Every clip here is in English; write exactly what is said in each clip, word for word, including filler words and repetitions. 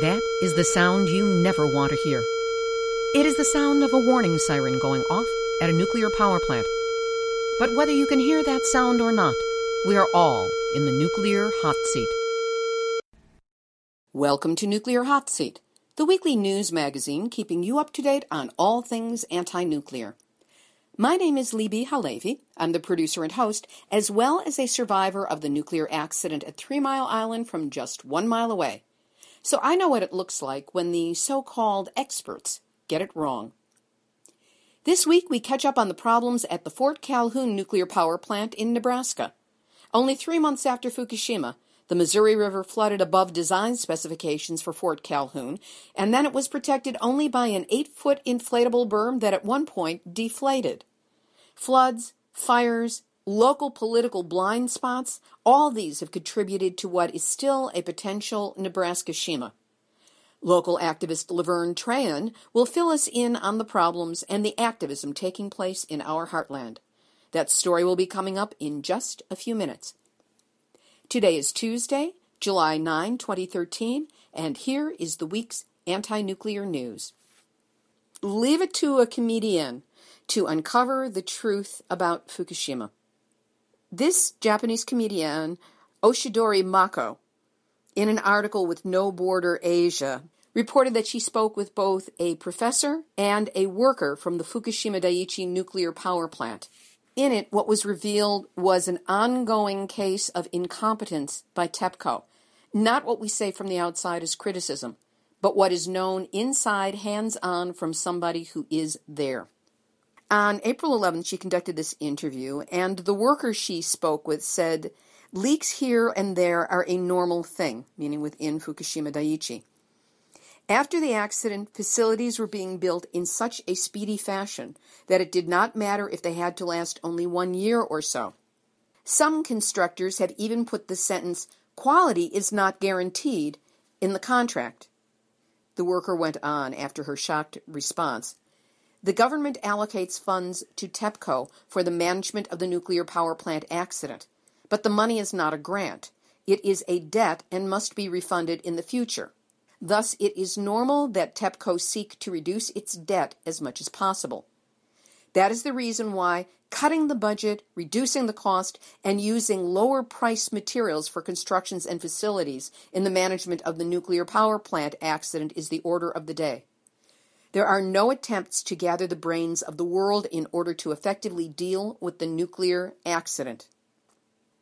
That is the sound you never want to hear. It is the sound of a warning siren going off at a nuclear power plant. But whether you can hear that sound or not, we are all in the nuclear hot seat. Welcome to Nuclear Hot Seat, the weekly news magazine keeping you up to date on all things anti-nuclear. My name is Libbe HaLevy. I'm the producer and host, as well as a survivor of the nuclear accident at Three Mile Island from just one mile away. So I know what it looks like when the so-called experts get it wrong. This week we catch up on the problems at the Fort Calhoun nuclear power plant in Nebraska. Only three months after Fukushima, the Missouri River flooded above design specifications for Fort Calhoun, and then it was protected only by an eight-foot inflatable berm that at one point deflated. Floods, fires, local political blind spots, all these have contributed to what is still a potential Nebraska-shima. Local activist Laverne Tran will fill us in on the problems and the activism taking place in our heartland. That story will be coming up in just a few minutes. Today is Tuesday, July ninth, twenty thirteen, and here is the week's anti-nuclear news. Leave it to a comedian to uncover the truth about Fukushima. This Japanese comedian, Oshidori Mako, in an article with No Border Asia, reported that she spoke with both a professor and a worker from the Fukushima Daiichi nuclear power plant. In it, what was revealed was an ongoing case of incompetence by TEPCO. Not what we say from the outside as criticism, but what is known inside, hands-on, from somebody who is there. On April eleventh, she conducted this interview, and the worker she spoke with said, "Leaks here and there are a normal thing," meaning within Fukushima Daiichi. After the accident, facilities were being built in such a speedy fashion that it did not matter if they had to last only one year or so. Some constructors had even put the sentence, "Quality is not guaranteed," in the contract. The worker went on after her shocked response. "The government allocates funds to TEPCO for the management of the nuclear power plant accident, but the money is not a grant. It is a debt and must be refunded in the future. Thus, it is normal that TEPCO seek to reduce its debt as much as possible. That is the reason why cutting the budget, reducing the cost, and using lower-priced materials for constructions and facilities in the management of the nuclear power plant accident is the order of the day. There are no attempts to gather the brains of the world in order to effectively deal with the nuclear accident."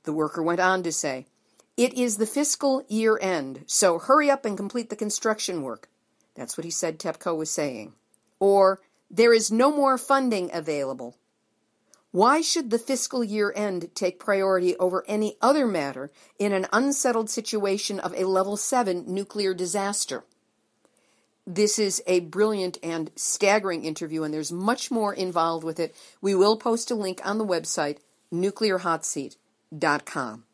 The worker went on to say, "It is the fiscal year end, so hurry up and complete the construction work." That's what he said TEPCO was saying. Or, "There is no more funding available." Why should the fiscal year end take priority over any other matter in an unsettled situation of a level seven nuclear disaster? This is a brilliant and staggering interview, and there's much more involved with it. We will post a link on the website, nuclear hot seat dot com.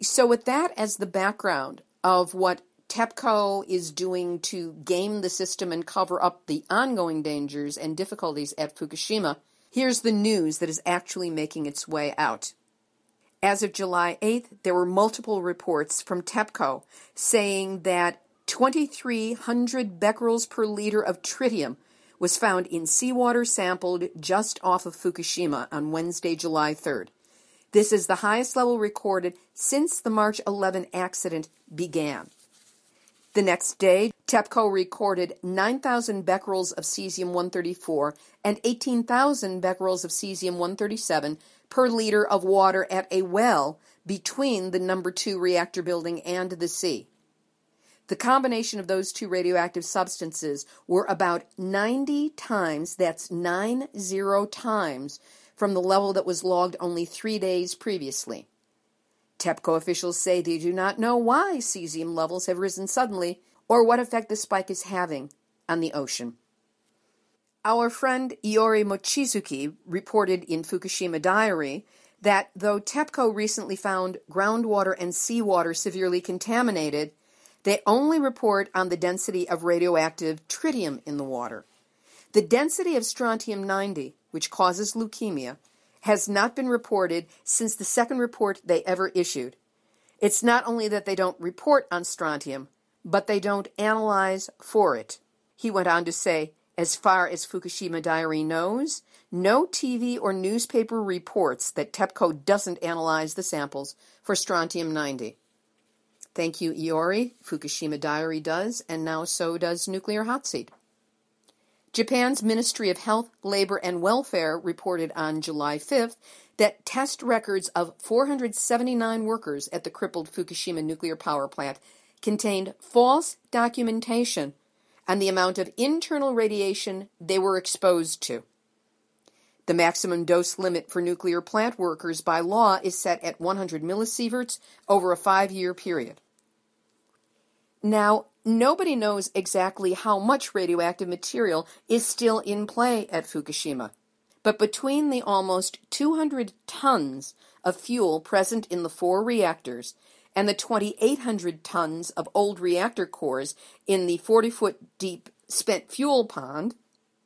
So with that as the background of what TEPCO is doing to game the system and cover up the ongoing dangers and difficulties at Fukushima, here's the news that is actually making its way out. As of July eighth, there were multiple reports from TEPCO saying that twenty-three hundred becquerels per liter of tritium was found in seawater sampled just off of Fukushima on Wednesday, July third. This is the highest level recorded since the March eleventh accident began. The next day, TEPCO recorded nine thousand becquerels of cesium one thirty-four and eighteen thousand becquerels of cesium one thirty-seven per liter of water at a well between the number two reactor building and the sea. The combination of those two radioactive substances were about ninety times, that's nine zero times, from the level that was logged only three days previously. TEPCO officials say they do not know why cesium levels have risen suddenly or what effect the spike is having on the ocean. Our friend Iori Mochizuki reported in Fukushima Diary that though TEPCO recently found groundwater and seawater severely contaminated, they only report on the density of radioactive tritium in the water. The density of strontium ninety, which causes leukemia, has not been reported since the second report they ever issued. It's not only that they don't report on strontium, but they don't analyze for it. He went on to say, as far as Fukushima Diary knows, no T V or newspaper reports that TEPCO doesn't analyze the samples for strontium ninety. Thank you, Iori. Fukushima Diary does, and now so does Nuclear Hot Seat. Japan's Ministry of Health, Labor, and Welfare reported on July fifth that test records of four hundred seventy-nine workers at the crippled Fukushima nuclear power plant contained false documentation on the amount of internal radiation they were exposed to. The maximum dose limit for nuclear plant workers by law is set at one hundred millisieverts over a five-year period. Now, nobody knows exactly how much radioactive material is still in play at Fukushima, but between the almost two hundred tons of fuel present in the four reactors and the twenty-eight hundred tons of old reactor cores in the forty-foot-deep spent fuel pond,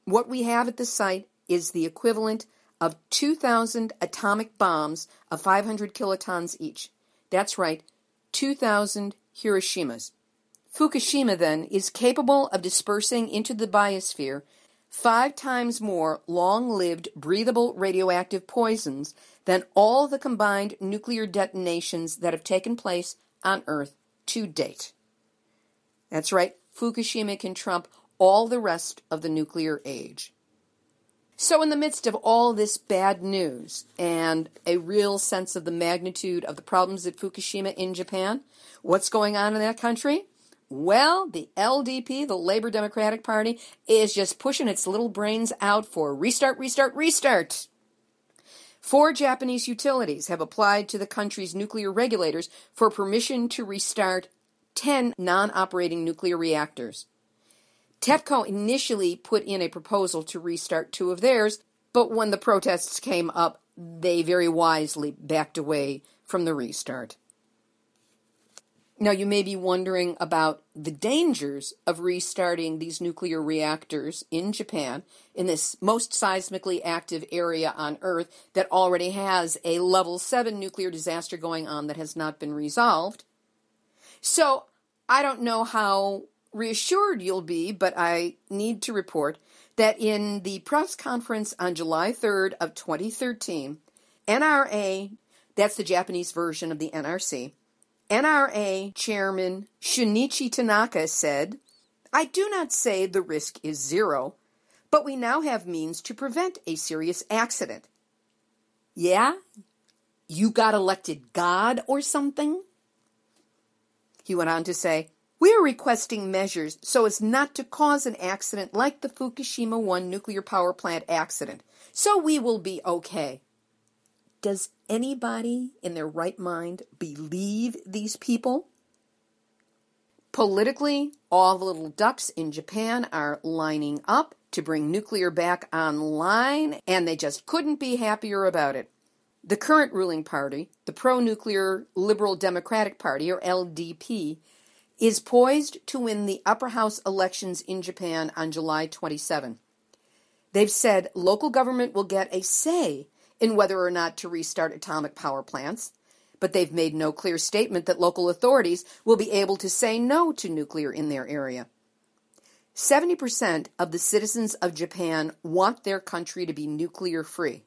what we have at the site is the equivalent of two thousand atomic bombs of five hundred kilotons each. That's right, two thousand Hiroshimas. Fukushima, then, is capable of dispersing into the biosphere five times more long-lived, breathable radioactive poisons than all the combined nuclear detonations that have taken place on Earth to date. That's right, Fukushima can trump all the rest of the nuclear age. So in the midst of all this bad news and a real sense of the magnitude of the problems at Fukushima in Japan, what's going on in that country? Well, the L D P, the Labor Democratic Party, is just pushing its little brains out for restart, restart, restart. Four Japanese utilities have applied to the country's nuclear regulators for permission to restart ten non-operating nuclear reactors. TEPCO initially put in a proposal to restart two of theirs, but when the protests came up, they very wisely backed away from the restart. Now, you may be wondering about the dangers of restarting these nuclear reactors in Japan, in this most seismically active area on Earth that already has a level seven nuclear disaster going on that has not been resolved. So, I don't know how reassured you'll be, but I need to report that in the press conference on July third of twenty thirteen, N R A, that's the Japanese version of the N R C, N R A Chairman Shinichi Tanaka said, "I do not say the risk is zero, but we now have means to prevent a serious accident." Yeah? You got elected God or something? He went on to say, "We are requesting measures so as not to cause an accident like the Fukushima one nuclear power plant accident, so we will be okay." Does anybody in their right mind believe these people? Politically, all the little ducks in Japan are lining up to bring nuclear back online, and they just couldn't be happier about it. The current ruling party, the pro-nuclear Liberal Democratic Party, or L D P, is poised to win the upper house elections in Japan on July twenty-seventh. They've said local government will get a say in whether or not to restart atomic power plants, but they've made no clear statement that local authorities will be able to say no to nuclear in their area. seventy percent of the citizens of Japan want their country to be nuclear-free,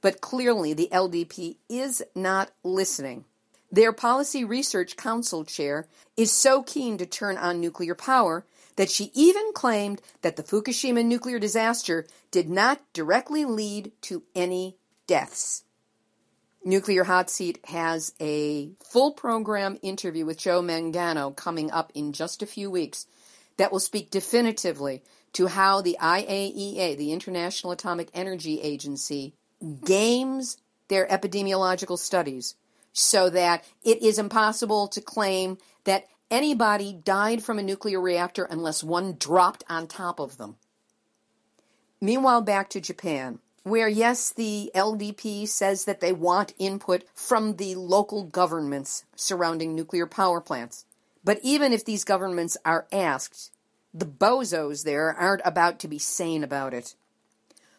but clearly the L D P is not listening. Their Policy Research Council chair is so keen to turn on nuclear power that she even claimed that the Fukushima nuclear disaster did not directly lead to any deaths. Nuclear Hot Seat has a full program interview with Joe Mangano coming up in just a few weeks that will speak definitively to how the I A E A, the International Atomic Energy Agency, games their epidemiological studies, so that it is impossible to claim that anybody died from a nuclear reactor unless one dropped on top of them. Meanwhile, back to Japan, where, yes, the L D P says that they want input from the local governments surrounding nuclear power plants. But even if these governments are asked, the bozos there aren't about to be sane about it.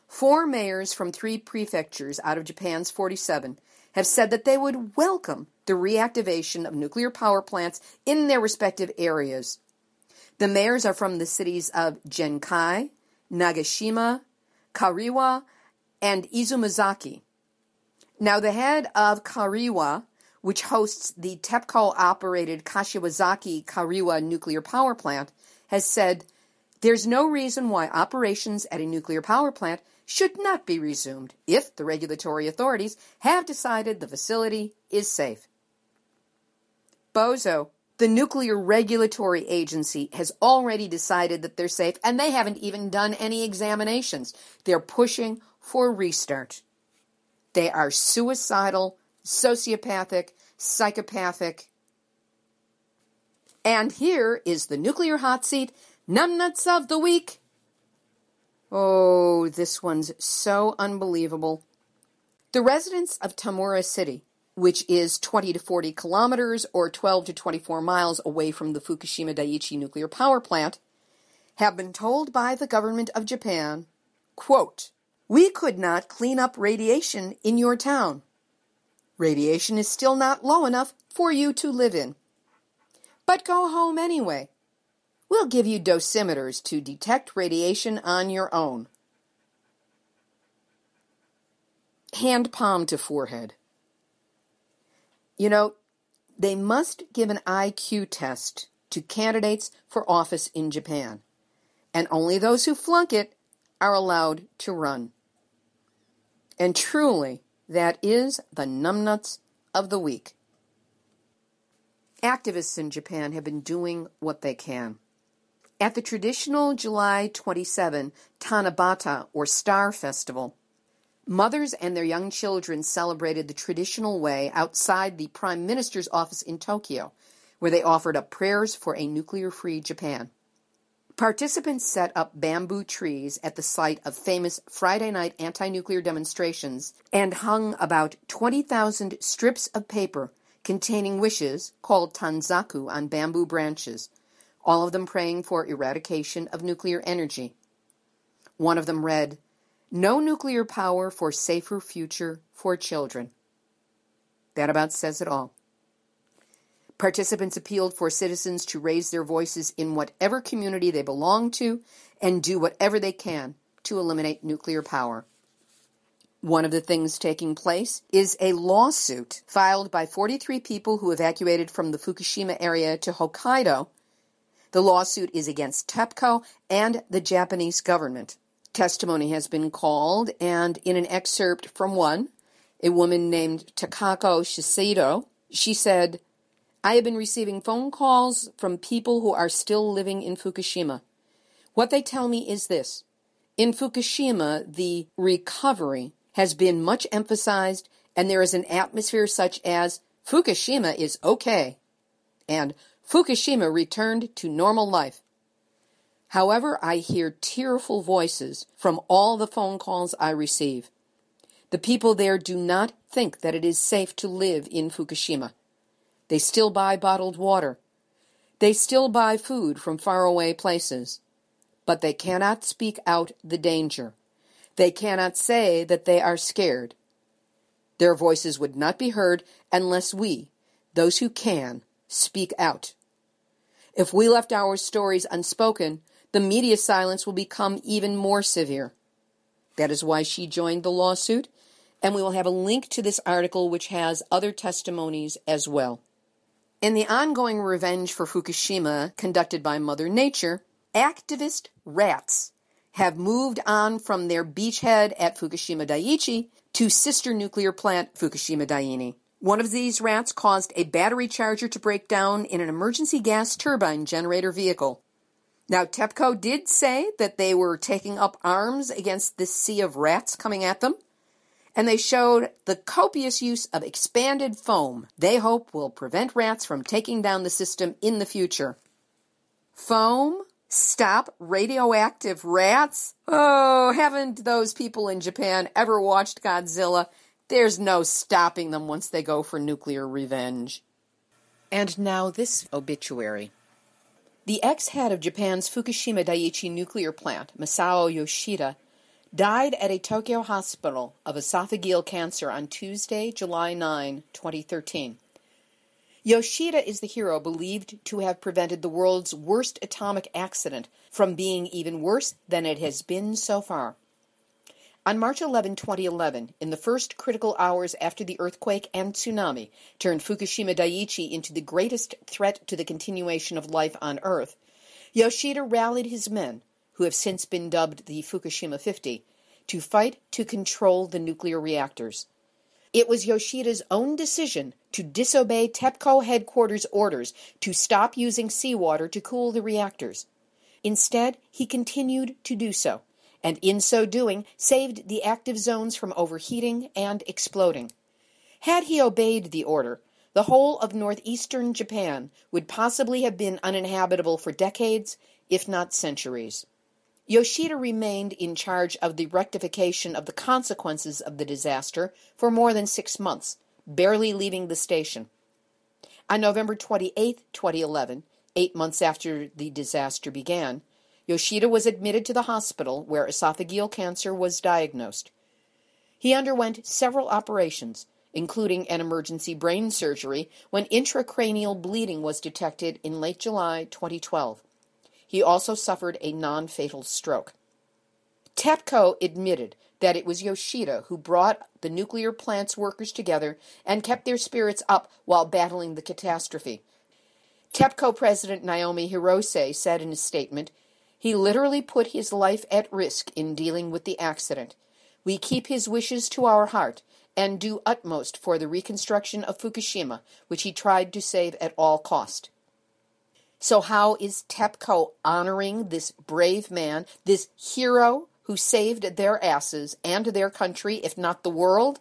Four mayors from three prefectures out of Japan's forty-seven have said that they would welcome the reactivation of nuclear power plants in their respective areas. The mayors are from the cities of Genkai, Nagashima, Kariwa, and Izumizaki. Now, the head of Kariwa, which hosts the TEPCO-operated Kashiwazaki Kariwa nuclear power plant, has said, "There's no reason why operations at a nuclear power plant should not be resumed if the regulatory authorities have decided the facility is safe." Bozo. The Nuclear Regulatory Agency has already decided that they're safe, and they haven't even done any examinations. They're pushing for restart. They are suicidal, sociopathic, psychopathic. And here is the nuclear hot seat, numbnuts of the week. Oh, this one's so unbelievable. The residents of Tamura City, which is twenty to forty kilometers or twelve to twenty-four miles away from the Fukushima Daiichi nuclear power plant, have been told by the government of Japan, quote, "We could not clean up radiation in your town. Radiation is still not low enough for you to live in. But go home anyway. We'll give you dosimeters to detect radiation on your own." Hand palm to forehead. You know, they must give an I Q test to candidates for office in Japan, and only those who flunk it are allowed to run. And truly, that is the numbnuts of the week. Activists in Japan have been doing what they can. At the traditional July twenty-seventh Tanabata, or Star Festival, mothers and their young children celebrated the traditional way outside the Prime Minister's office in Tokyo, where they offered up prayers for a nuclear-free Japan. Participants set up bamboo trees at the site of famous Friday night anti-nuclear demonstrations and hung about twenty thousand strips of paper containing wishes called tanzaku on bamboo branches, all of them praying for eradication of nuclear energy. One of them read, "No nuclear power for safer future for children." That about says it all. Participants appealed for citizens to raise their voices in whatever community they belong to and do whatever they can to eliminate nuclear power. One of the things taking place is a lawsuit filed by forty-three people who evacuated from the Fukushima area to Hokkaido. The lawsuit is against TEPCO and the Japanese government. Testimony has been called, and in an excerpt from one, a woman named Takako Shiseido, she said, "I have been receiving phone calls from people who are still living in Fukushima. What they tell me is this. In Fukushima, the recovery has been much emphasized, and there is an atmosphere such as Fukushima is okay, and Fukushima returned to normal life. However, I hear tearful voices from all the phone calls I receive. The people there do not think that it is safe to live in Fukushima. They still buy bottled water. They still buy food from faraway places. But they cannot speak out the danger. They cannot say that they are scared. Their voices would not be heard unless we, those who can, speak out. If we left our stories unspoken, the media silence will become even more severe." That is why she joined the lawsuit, and we will have a link to this article which has other testimonies as well. In the ongoing revenge for Fukushima conducted by Mother Nature, activist rats have moved on from their beachhead at Fukushima Daiichi to sister nuclear plant Fukushima Daiichi. One of these rats caused a battery charger to break down in an emergency gas turbine generator vehicle. Now, TEPCO did say that they were taking up arms against this sea of rats coming at them, and they showed the copious use of expanded foam they hope will prevent rats from taking down the system in the future. Foam? Stop radioactive rats? Oh, haven't those people in Japan ever watched Godzilla? There's no stopping them once they go for nuclear revenge. And now this obituary. The ex-head of Japan's Fukushima Daiichi nuclear plant, Masao Yoshida, died at a Tokyo hospital of esophageal cancer on Tuesday, July ninth, twenty thirteen. Yoshida is the hero believed to have prevented the world's worst atomic accident from being even worse than it has been so far. On March eleventh, twenty eleven, in the first critical hours after the earthquake and tsunami turned Fukushima Daiichi into the greatest threat to the continuation of life on Earth, Yoshida rallied his men, who have since been dubbed the Fukushima fifty, to fight to control the nuclear reactors. It was Yoshida's own decision to disobey TEPCO headquarters' orders to stop using seawater to cool the reactors. Instead, he continued to do so, and in so doing saved the active zones from overheating and exploding. Had he obeyed the order, the whole of northeastern Japan would possibly have been uninhabitable for decades, if not centuries. Yoshida remained in charge of the rectification of the consequences of the disaster for more than six months, barely leaving the station. On November twenty-eighth, twenty eleven, eight months after the disaster began, Yoshida was admitted to the hospital where esophageal cancer was diagnosed. He underwent several operations, including an emergency brain surgery, when intracranial bleeding was detected in late July twenty twelve. He also suffered a non-fatal stroke. TEPCO admitted that it was Yoshida who brought the nuclear plant's workers together and kept their spirits up while battling the catastrophe. TEPCO President Naomi Hirose said in a statement, "He literally put his life at risk in dealing with the accident. We keep his wishes to our heart and do utmost for the reconstruction of Fukushima, which he tried to save at all cost." So how is TEPCO honoring this brave man, this hero who saved their asses and their country, if not the world?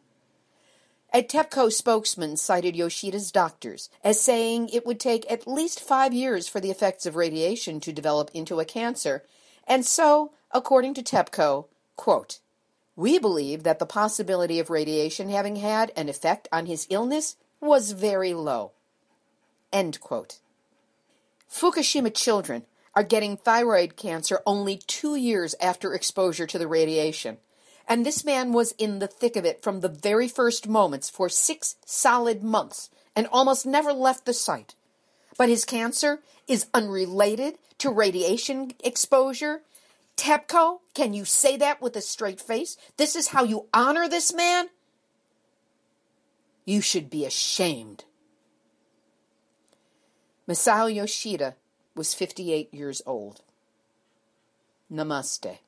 A TEPCO spokesman cited Yoshida's doctors as saying it would take at least five years for the effects of radiation to develop into a cancer, and so, according to TEPCO, quote, "We believe that the possibility of radiation having had an effect on his illness was very low," end quote. Fukushima children are getting thyroid cancer only two years after exposure to the radiation, and this man was in the thick of it from the very first moments for six solid months and almost never left the site. But his cancer is unrelated to radiation exposure. TEPCO, can you say that with a straight face? This is how you honor this man? You should be ashamed. Masao Yoshida was fifty-eight years old. Namaste.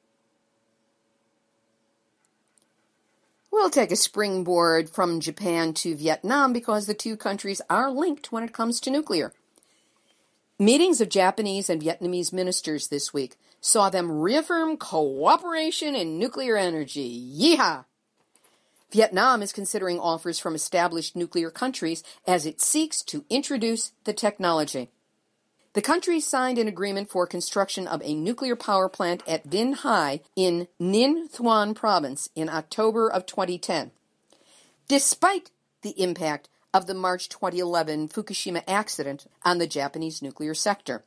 We'll take a springboard from Japan to Vietnam because the two countries are linked when it comes to nuclear. Meetings of Japanese and Vietnamese ministers this week saw them reaffirm cooperation in nuclear energy. Yeehaw! Vietnam is considering offers from established nuclear countries as it seeks to introduce the technology. The country signed an agreement for construction of a nuclear power plant at Vinh Hai in Ninh Thuan province in October of twenty ten. Despite the impact of the March twenty eleven Fukushima accident on the Japanese nuclear sector.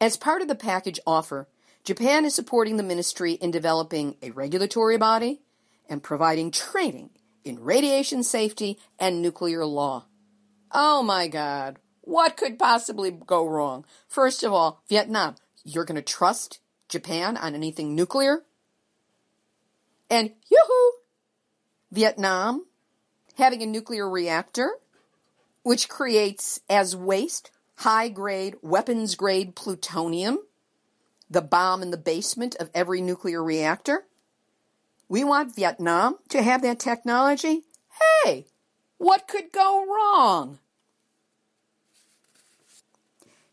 As part of the package offer, Japan is supporting the ministry in developing a regulatory body, and providing training in radiation safety and nuclear law. Oh my God, what could possibly go wrong? First of all, Vietnam, you're going to trust Japan on anything nuclear? And yoo-hoo, Vietnam having a nuclear reactor, which creates as waste high-grade, weapons-grade plutonium, the bomb in the basement of every nuclear reactor. We want Vietnam to have that technology? Hey, what could go wrong?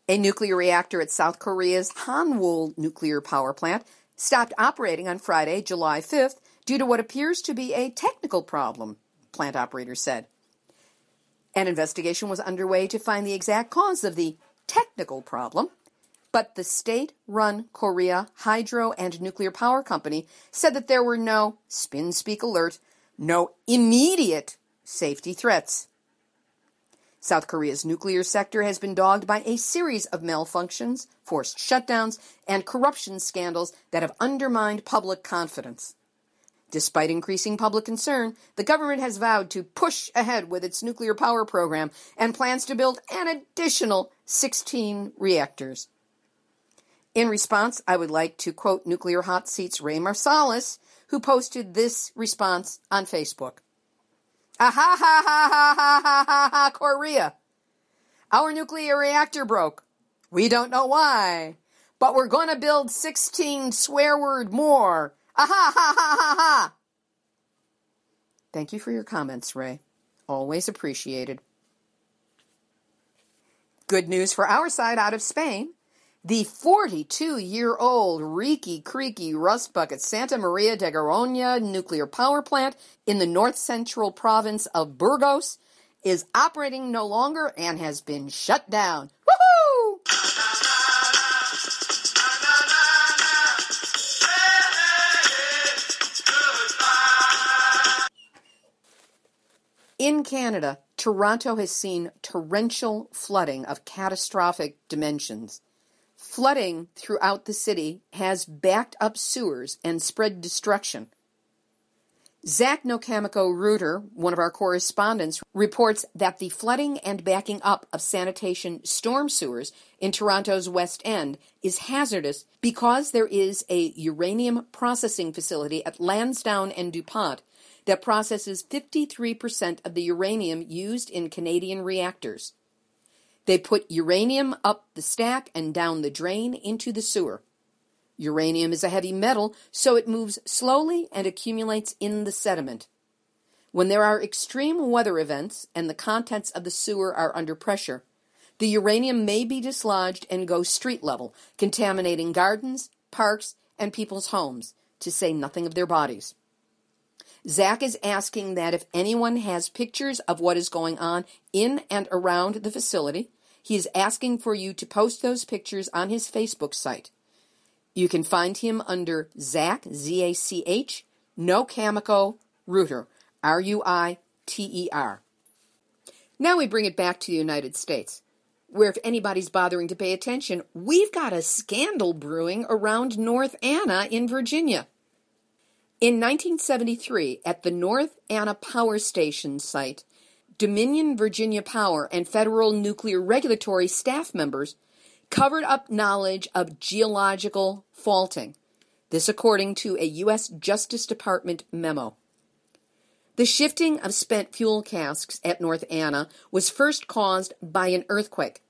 A nuclear reactor at South Korea's Hanwol nuclear power plant stopped operating on Friday, July fifth, due to what appears to be a technical problem, plant operators said. An investigation was underway to find the exact cause of the technical problem. But the state-run Korea Hydro and Nuclear Power Company said that there were no spin-speak alert, no immediate safety threats. South Korea's nuclear sector has been dogged by a series of malfunctions, forced shutdowns, and corruption scandals that have undermined public confidence. Despite increasing public concern, the government has vowed to push ahead with its nuclear power program and plans to build an additional sixteen reactors. In response, I would like to quote Nuclear Hot Seat's Ray Marsalis, who posted this response on Facebook. Ah ha ha ha ha ha ha ha ha, Korea. Our nuclear reactor broke. We don't know why, but we're going to build sixteen swear word more. Ah ha ha ha ha ha. Thank you for your comments, Ray. Always appreciated. Good news for our side out of Spain. The forty-two-year-old Reaky Creaky Rust Bucket Santa Maria de Garoña nuclear power plant in the north-central province of Burgos is operating no longer and has been shut down. Woohoo! In Canada, Toronto has seen torrential flooding of catastrophic dimensions. Flooding throughout the city has backed up sewers and spread destruction. Zach Nocamico-Reuter, one of our correspondents, reports that the flooding and backing up of sanitation storm sewers in Toronto's West End is hazardous because there is a uranium processing facility at Lansdowne and DuPont that processes fifty-three percent of the uranium used in Canadian reactors. They put uranium up the stack and down the drain into the sewer. Uranium is a heavy metal, so it moves slowly and accumulates in the sediment. When there are extreme weather events and the contents of the sewer are under pressure, the uranium may be dislodged and go street level, contaminating gardens, parks, and people's homes, to say nothing of their bodies. Zach is asking that if anyone has pictures of what is going on in and around the facility, he is asking for you to post those pictures on his Facebook site. You can find him under Zach, Z A C H, Nocamico Reuter, R U I T E R. Now we bring it back to the United States, where if anybody's bothering to pay attention, we've got a scandal brewing around North Anna in Virginia. In nineteen seventy-three, at the North Anna Power Station site, Dominion Virginia Power and federal nuclear regulatory staff members covered up knowledge of geological faulting, this according to a U S Justice Department memo. The shifting of spent fuel casks at North Anna was first caused by an earthquake,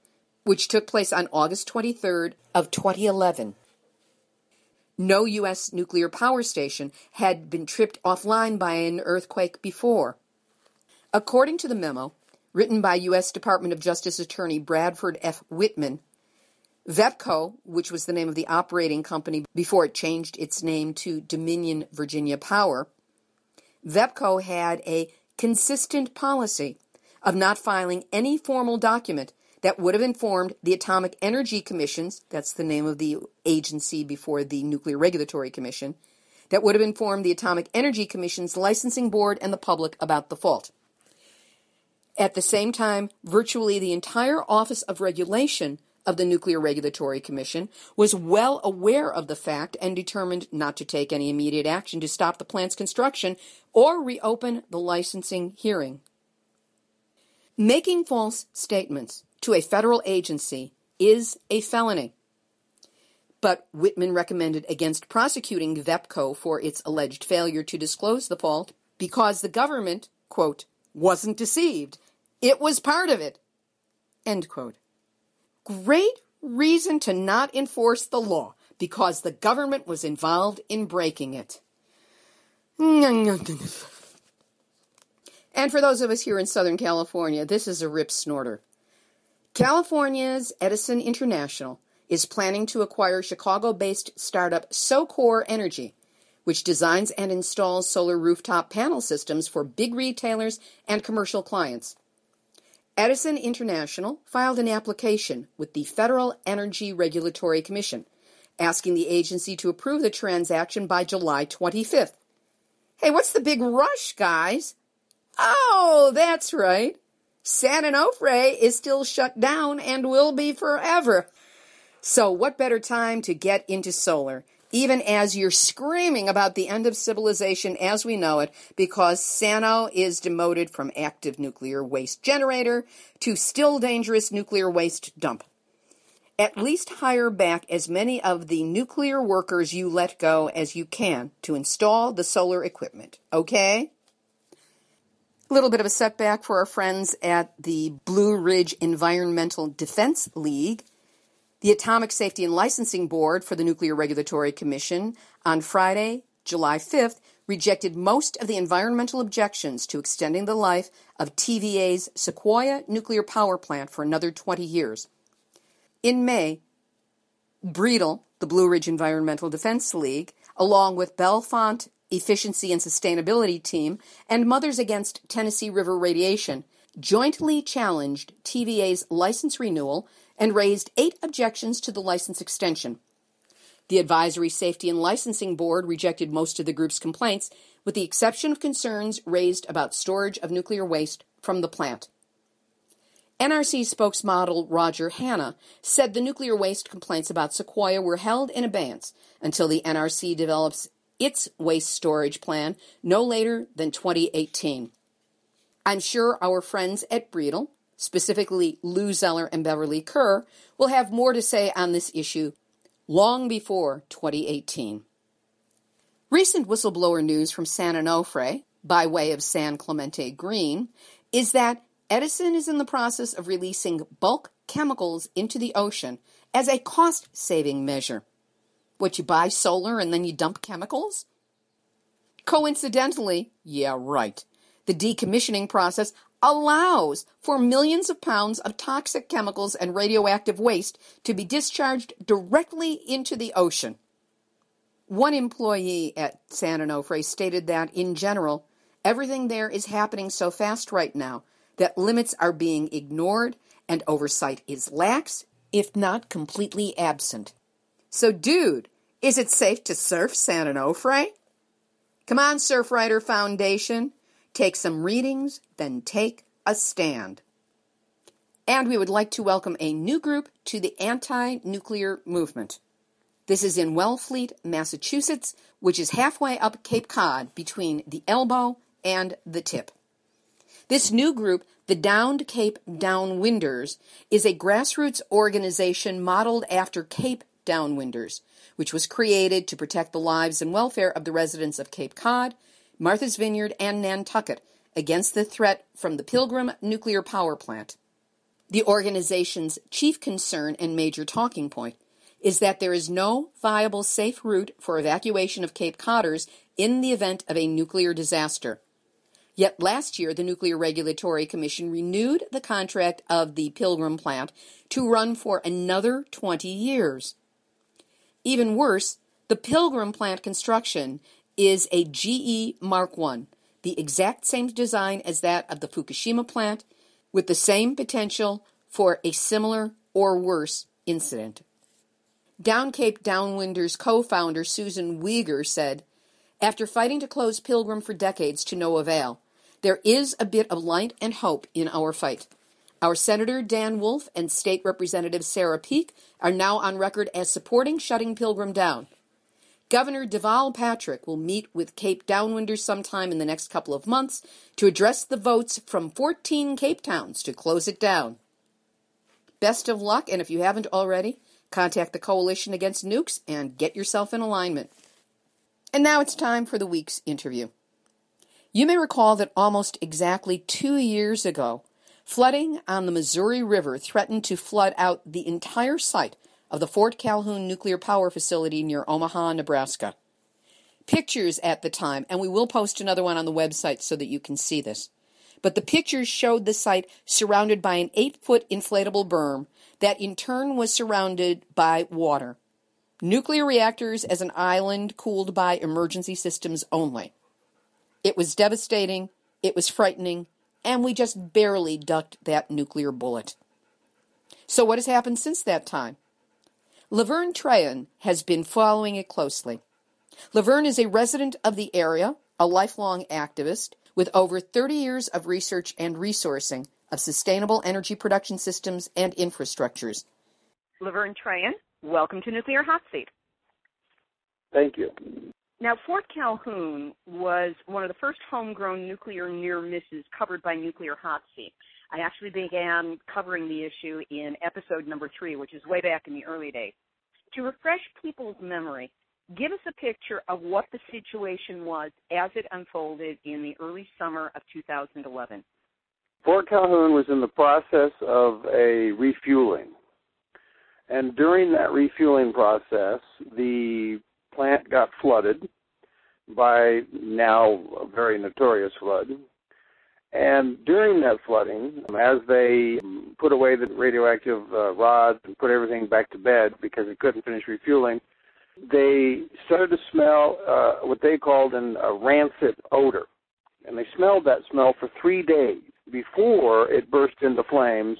which took place on August twenty-third of twenty eleven. No U S nuclear power station had been tripped offline by an earthquake before. According to the memo, written by U S Department of Justice Attorney Bradford F. Whitman, VEPCO, which was the name of the operating company before it changed its name to Dominion Virginia Power, VEPCO had a consistent policy of not filing any formal document that would have informed the Atomic Energy Commissions, that's the name of the agency before the Nuclear Regulatory Commission, that would have informed the Atomic Energy Commission's licensing board and the public about the fault. At the same time, virtually the entire Office of Regulation of the Nuclear Regulatory Commission was well aware of the fact and determined not to take any immediate action to stop the plant's construction or reopen the licensing hearing. Making false statements to a federal agency is a felony. But Whitman recommended against prosecuting VEPCO for its alleged failure to disclose the fault because the government, quote, wasn't deceived. It was part of it, end quote. Great reason to not enforce the law because the government was involved in breaking it. And for those of us here in Southern California, this is a rip snorter. California's Edison International is planning to acquire Chicago-based startup SoCore Energy, which designs and installs solar rooftop panel systems for big retailers and commercial clients. Edison International filed an application with the Federal Energy Regulatory Commission, asking the agency to approve the transaction by July twenty-fifth. Hey, what's the big rush, guys? Oh, that's right. San Onofre is still shut down and will be forever. So what better time to get into solar even as you're screaming about the end of civilization as we know it, because Sano is demoted from active nuclear waste generator to still dangerous nuclear waste dump. At least hire back as many of the nuclear workers you let go as you can to install the solar equipment, okay? A little bit of a setback for our friends at the Blue Ridge Environmental Defense League. The Atomic Safety and Licensing Board for the Nuclear Regulatory Commission on Friday, July fifth, rejected most of the environmental objections to extending the life of T V A's Sequoia nuclear power plant for another twenty years. In May, Breedle, the Blue Ridge Environmental Defense League, along with Bellefonte Efficiency and Sustainability Team and Mothers Against Tennessee River Radiation, jointly challenged T V A's license renewal and raised eight objections to the license extension. The Advisory Safety and Licensing Board rejected most of the group's complaints, with the exception of concerns raised about storage of nuclear waste from the plant. N R C spokesmodel Roger Hanna said the nuclear waste complaints about Sequoia were held in abeyance until the N R C develops its waste storage plan no later than twenty eighteen. I'm sure our friends at Breedle, specifically Lou Zeller and Beverly Kerr, will have more to say on this issue long before twenty eighteen. Recent whistleblower news from San Onofre, by way of San Clemente Green, is that Edison is in the process of releasing bulk chemicals into the ocean as a cost-saving measure. What, you buy solar and then you dump chemicals? Coincidentally, yeah, right. The decommissioning process allows for millions of pounds of toxic chemicals and radioactive waste to be discharged directly into the ocean. One employee at San Onofre stated that, in general, everything there is happening so fast right now that limits are being ignored and oversight is lax, if not completely absent. So, dude, is it safe to surf San Onofre? Come on, Surfrider Foundation. Take some readings, then take a stand. And we would like to welcome a new group to the anti-nuclear movement. This is in Wellfleet, Massachusetts, which is halfway up Cape Cod between the elbow and the tip. This new group, the Downed Cape Downwinders, is a grassroots organization modeled after Cape Downwinders, which was created to protect the lives and welfare of the residents of Cape Cod, Martha's Vineyard, and Nantucket against the threat from the Pilgrim nuclear power plant. The organization's chief concern and major talking point is that there is no viable safe route for evacuation of Cape Codders in the event of a nuclear disaster. Yet last year, the Nuclear Regulatory Commission renewed the contract of the Pilgrim plant to run for another twenty years. Even worse, the Pilgrim plant construction is a G E Mark one, the exact same design as that of the Fukushima plant, with the same potential for a similar or worse incident. Down Cape Downwinders co-founder Susan Weger said, "After fighting to close Pilgrim for decades to no avail, there is a bit of light and hope in our fight. Our Senator Dan Wolf and State Representative Sarah Peake are now on record as supporting shutting Pilgrim down. Governor Deval Patrick will meet with Cape Downwinders sometime in the next couple of months to address the votes from fourteen Cape towns to close it down." Best of luck, and if you haven't already, contact the Coalition Against Nukes and get yourself in alignment. And now it's time for the week's interview. You may recall that almost exactly two years ago, flooding on the Missouri River threatened to flood out the entire site of the Fort Calhoun nuclear power facility near Omaha, Nebraska. Pictures at the time, and we will post another one on the website so that you can see this, but the pictures showed the site surrounded by an eight-foot inflatable berm that in turn was surrounded by water. Nuclear reactors as an island cooled by emergency systems only. It was devastating, it was frightening, and we just barely ducked that nuclear bullet. So what has happened since that time? Laverne Trahan has been following it closely. Laverne is a resident of the area, a lifelong activist, with over thirty years of research and resourcing of sustainable energy production systems and infrastructures. Laverne Trahan, welcome to Nuclear Hot Seat. Thank you. Now, Fort Calhoun was one of the first homegrown nuclear near misses covered by Nuclear Hot Seat. I actually began covering the issue in episode number three, which is way back in the early days. To refresh people's memory, give us a picture of what the situation was as it unfolded in the early summer of two thousand eleven. Fort Calhoun was in the process of a refueling. And during that refueling process, the plant got flooded by now a very notorious flood. And during that flooding, as they put away the radioactive uh, rods and put everything back to bed because it couldn't finish refueling, they started to smell uh, what they called an, a rancid odor. And they smelled that smell for three days before it burst into flames,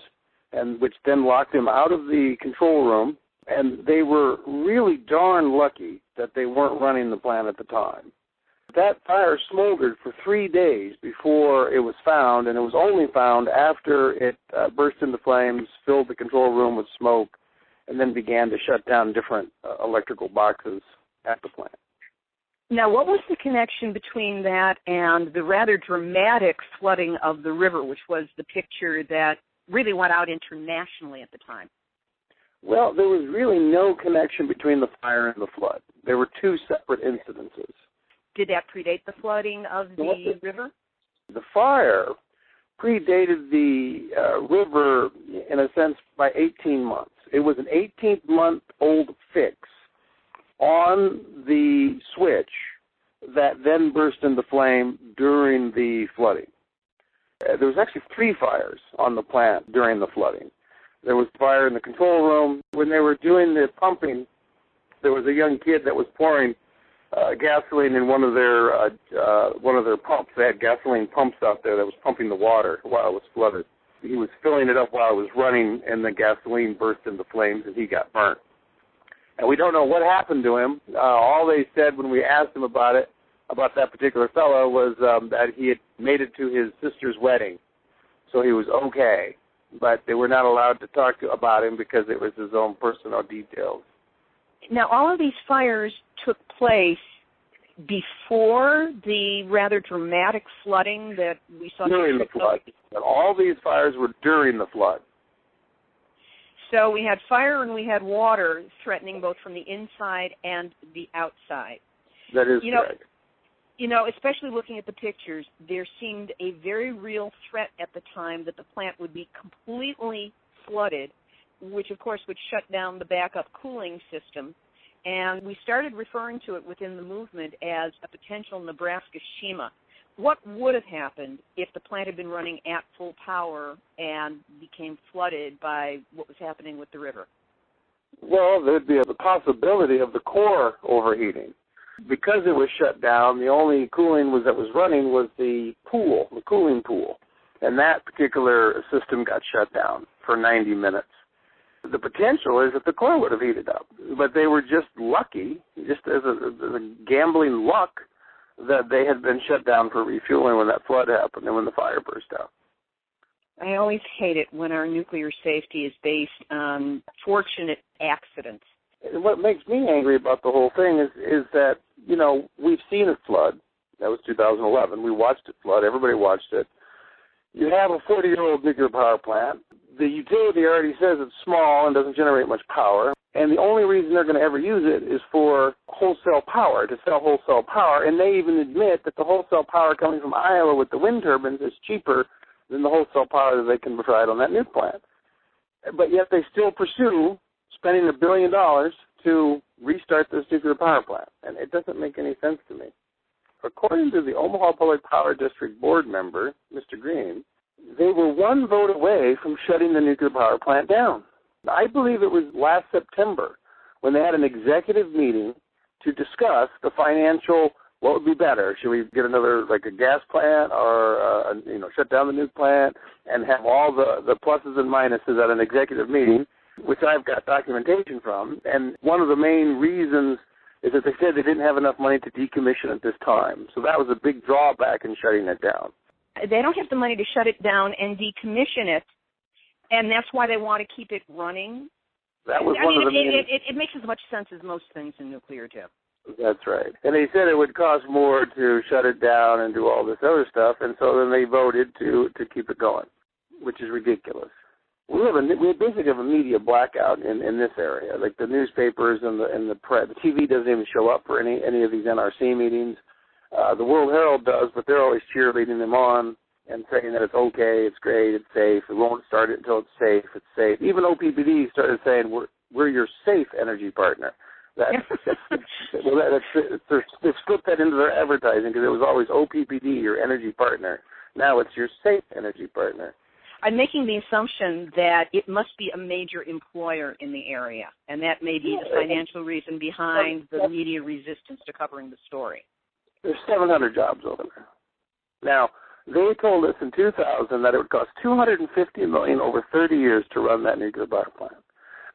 and which then locked them out of the control room. And they were really darn lucky that they weren't running the plant at the time. That fire smoldered for three days before it was found, and it was only found after it uh, burst into flames, filled the control room with smoke, and then began to shut down different uh, electrical boxes at the plant. Now, what was the connection between that and the rather dramatic flooding of the river, which was the picture that really went out internationally at the time? Well, there was really no connection between the fire and the flood. There were two separate incidences. Did that predate the flooding of the well, the, river? The fire predated the uh, river, in a sense, by eighteen months. It was an eighteen-month-old fix on the switch that then burst into flame during the flooding. Uh, there was actually three fires on the plant during the flooding. There was fire in the control room. When they were doing the pumping, there was a young kid that was pouring uh, gasoline in one of their uh, uh, one of their pumps. They had gasoline pumps out there that was pumping the water while it was flooded. He was filling it up while it was running, and the gasoline burst into flames, and he got burnt. And we don't know what happened to him. Uh, all they said when we asked him about it, about that particular fellow, was um, that he had made it to his sister's wedding, so he was okay. But they were not allowed to talk to, about him because it was his own personal details. Now, all of these fires took place before the rather dramatic flooding that we saw. During the flood. But all these fires were during the flood. So we had fire and we had water threatening both from the inside and the outside. That is you correct. Know, You know, especially looking at the pictures, there seemed a very real threat at the time that the plant would be completely flooded, which, of course, would shut down the backup cooling system. And we started referring to it within the movement as a potential Nebraska-Shima. What would have happened if the plant had been running at full power and became flooded by what was happening with the river? Well, there'd be the possibility of the core overheating. Because it was shut down, the only cooling was that was running was the pool, the cooling pool. And that particular system got shut down for ninety minutes. The potential is that the core would have heated up. But they were just lucky, just as a, as a gambling luck, that they had been shut down for refueling when that flood happened and when the fire burst out. I always hate it when our nuclear safety is based on fortunate accidents. And what makes me angry about the whole thing is is that, you know, we've seen it flood. That was two thousand eleven. We watched it flood. Everybody watched it. You have a forty-year-old nuclear power plant. The utility already says it's small and doesn't generate much power. And the only reason they're going to ever use it is for wholesale power, to sell wholesale power. And they even admit that the wholesale power coming from Iowa with the wind turbines is cheaper than the wholesale power that they can provide on that nuke plant. But yet they still pursue spending a billion dollars to restart this nuclear power plant, and it doesn't make any sense to me. According to the Omaha Public Power District board member, Mister Green, they were one vote away from shutting the nuclear power plant down. I believe it was last September when they had an executive meeting to discuss the financial, what would be better. Should we get another, like a gas plant or, uh, you know, shut down the nuke plant and have all the, the pluses and minuses at an executive meeting, which I've got documentation from, and one of the main reasons is that they said they didn't have enough money to decommission at this time. So that was a big drawback in shutting it down. They don't have the money to shut it down and decommission it, and that's why they want to keep it running. That was I one mean, of the it, it, it, it makes as much sense as most things in nuclear, Jeff. That's right. And they said it would cost more to shut it down and do all this other stuff, and so then they voted to, to keep it going, which is ridiculous. We have a we basically have a media blackout in, in this area. Like the newspapers and the and the press, the T V doesn't even show up for any any of these N R C meetings. Uh, the World Herald does, but they're always cheerleading them on and saying that it's okay, it's great, it's safe. We won't start it until it's safe. It's safe. Even O P P D started saying we're we're your safe energy partner. That, well, that, that's they've slipped that into their advertising because it was always O P P D, your energy partner. Now it's your safe energy partner. I'm making the assumption that it must be a major employer in the area, and that may be the financial reason behind the media resistance to covering the story. There's seven hundred jobs over there. Now, they told us in two thousand that it would cost two hundred fifty million dollars over thirty years to run that nuclear power plant.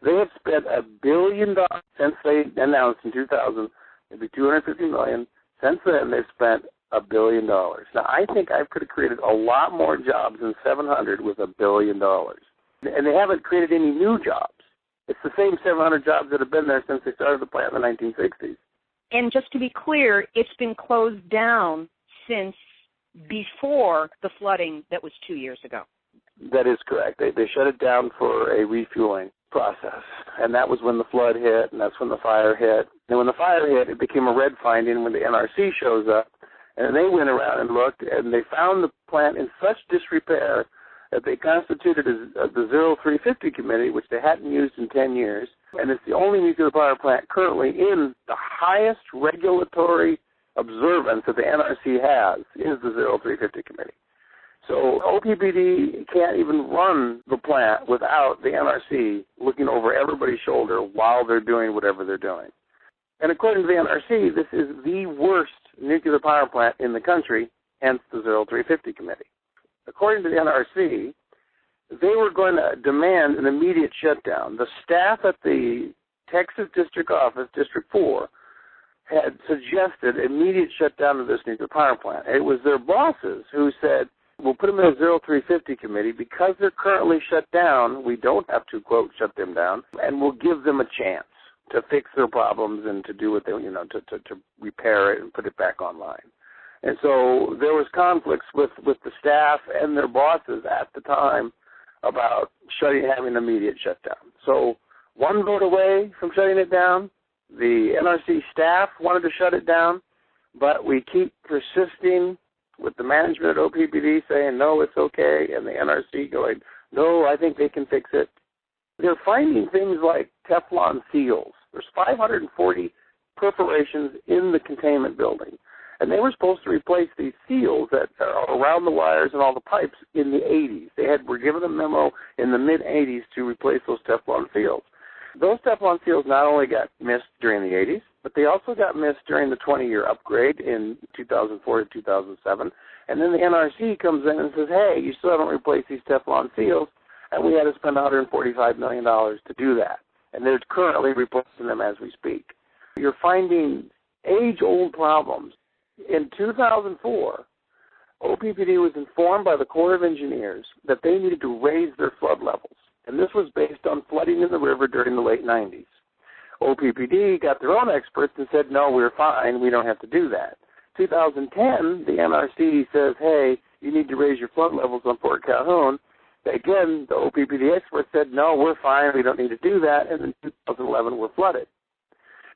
They have spent a billion dollars since they announced in two thousand. It'd be two hundred fifty million dollars. Since then, they've spent a billion dollars. Now, I think I could have created a lot more jobs than seven hundred with a billion dollars. And they haven't created any new jobs. It's the same seven hundred jobs that have been there since they started the plant in the nineteen sixties. And just to be clear, it's been closed down since before the flooding that was two years ago. That is correct. They, they shut it down for a refueling process. And that was when the flood hit, and that's when the fire hit. And when the fire hit, it became a red finding when the N R C shows up. And they went around and looked, and they found the plant in such disrepair that they constituted a, a, the zero three fifty committee, which they hadn't used in ten years. And it's the only nuclear power plant currently in the highest regulatory observance that the N R C has is the zero three fifty committee. So O P P D can't even run the plant without the N R C looking over everybody's shoulder while they're doing whatever they're doing. And according to the N R C, this is the worst nuclear power plant in the country, hence the zero three fifty committee. According to the N R C, they were going to demand an immediate shutdown. The staff at the Texas District Office, District four, had suggested immediate shutdown of this nuclear power plant. It was their bosses who said, we'll put them in a zero three fifty committee because they're currently shut down. We don't have to, quote, shut them down, and we'll give them a chance to fix their problems and to do what they, you know, to, to, to repair it and put it back online. And so there was conflicts with, with the staff and their bosses at the time about shutting, having an immediate shutdown. So one vote away from shutting it down, the N R C staff wanted to shut it down, but we keep persisting with the management at O P P D saying, no, it's okay, and the N R C going, no, I think they can fix it. They're finding things like Teflon seals. There's five hundred forty perforations in the containment building. And they were supposed to replace these seals that are around the wires and all the pipes in the eighties. They had were given a memo in the mid-eighties to replace those Teflon seals. Those Teflon seals not only got missed during the eighties, but they also got missed during the twenty-year upgrade in two thousand four to two thousand seven. And then the N R C comes in and says, hey, you still haven't replaced these Teflon seals. And we had to spend one hundred forty-five million dollars to do that. And they're currently replacing them as we speak. You're finding age-old problems. In two thousand four, O P P D was informed by the Corps of Engineers that they needed to raise their flood levels. And this was based on flooding in the river during the late nineties. O P P D got their own experts and said, no, we're fine. We don't have to do that. two thousand ten, the N R C says, hey, you need to raise your flood levels on Fort Calhoun. Again, the O P P D experts said, no, we're fine, we don't need to do that, and in two thousand eleven we're flooded.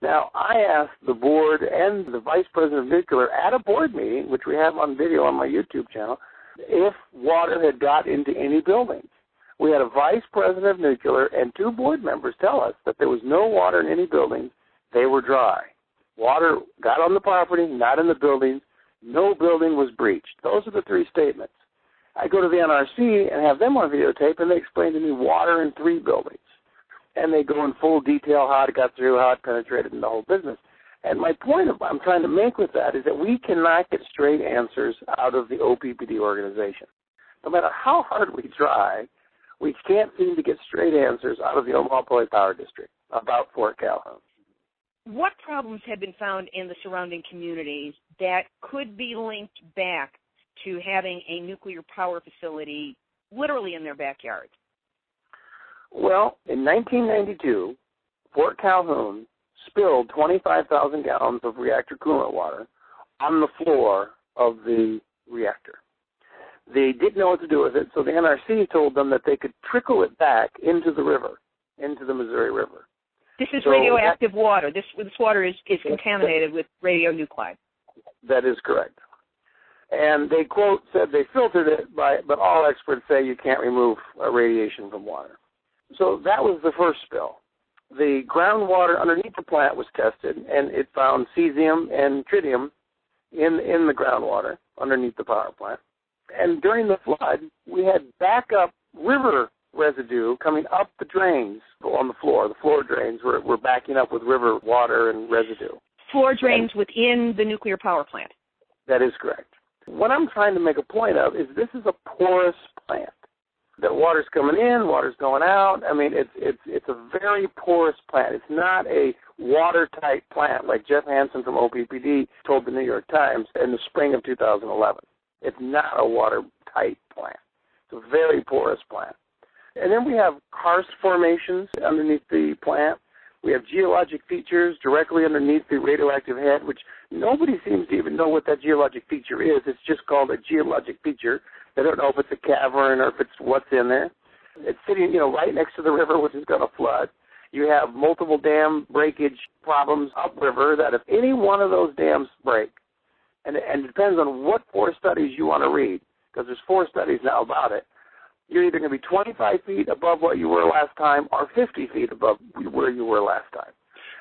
Now, I asked the board and the vice president of nuclear at a board meeting, which we have on video on my YouTube channel, if water had got into any buildings. We had a vice president of nuclear and two board members tell us that there was no water in any buildings. They were dry. Water got on the property, not in the buildings. No building was breached. Those are the three statements. I go to the N R C and have them on videotape, and they explain to me water in three buildings. And they go in full detail how it got through, how it penetrated, and the whole business. And my point of, I'm trying to make with that is that we cannot get straight answers out of the O P P D organization. No matter how hard we try, we can't seem to get straight answers out of the Omaha Public Power District about Fort Calhoun. What problems have been found in the surrounding communities that could be linked back to having a nuclear power facility literally in their backyard? Well, in nineteen ninety-two, Fort Calhoun spilled twenty-five thousand gallons of reactor coolant water on the floor of the reactor. They didn't know what to do with it, so the N R C told them that they could trickle it back into the river, into the Missouri River. This is so radioactive that, water. This this water is, is contaminated with radionuclides. That is correct. And they, quote, said they filtered it, by, but all experts say you can't remove radiation from water. So that was the first spill. The groundwater underneath the plant was tested, and it found cesium and tritium in in the groundwater underneath the power plant. And during the flood, we had backup river residue coming up the drains on the floor. The floor drains were, were backing up with river water and residue. Floor drains and, within the nuclear power plant. That is correct. What I'm trying to make a point of is this is a porous plant. The water's coming in, water's going out. I mean, it's it's it's a very porous plant. It's not a watertight plant like Jeff Hansen from O P P D told the New York Times in the spring of two thousand eleven. It's not a watertight plant. It's a very porous plant. And then we have karst formations underneath the plant. We have geologic features directly underneath the radioactive head, which nobody seems to even know what that geologic feature is. It's just called a geologic feature. They don't know if it's a cavern or if it's what's in there. It's sitting, you know, right next to the river, which is going to flood. You have multiple dam breakage problems upriver that if any one of those dams break, and, and it depends on what four studies you want to read, because there's four studies now about it, you're either going to be twenty-five feet above what you were last time or fifty feet above where you were last time.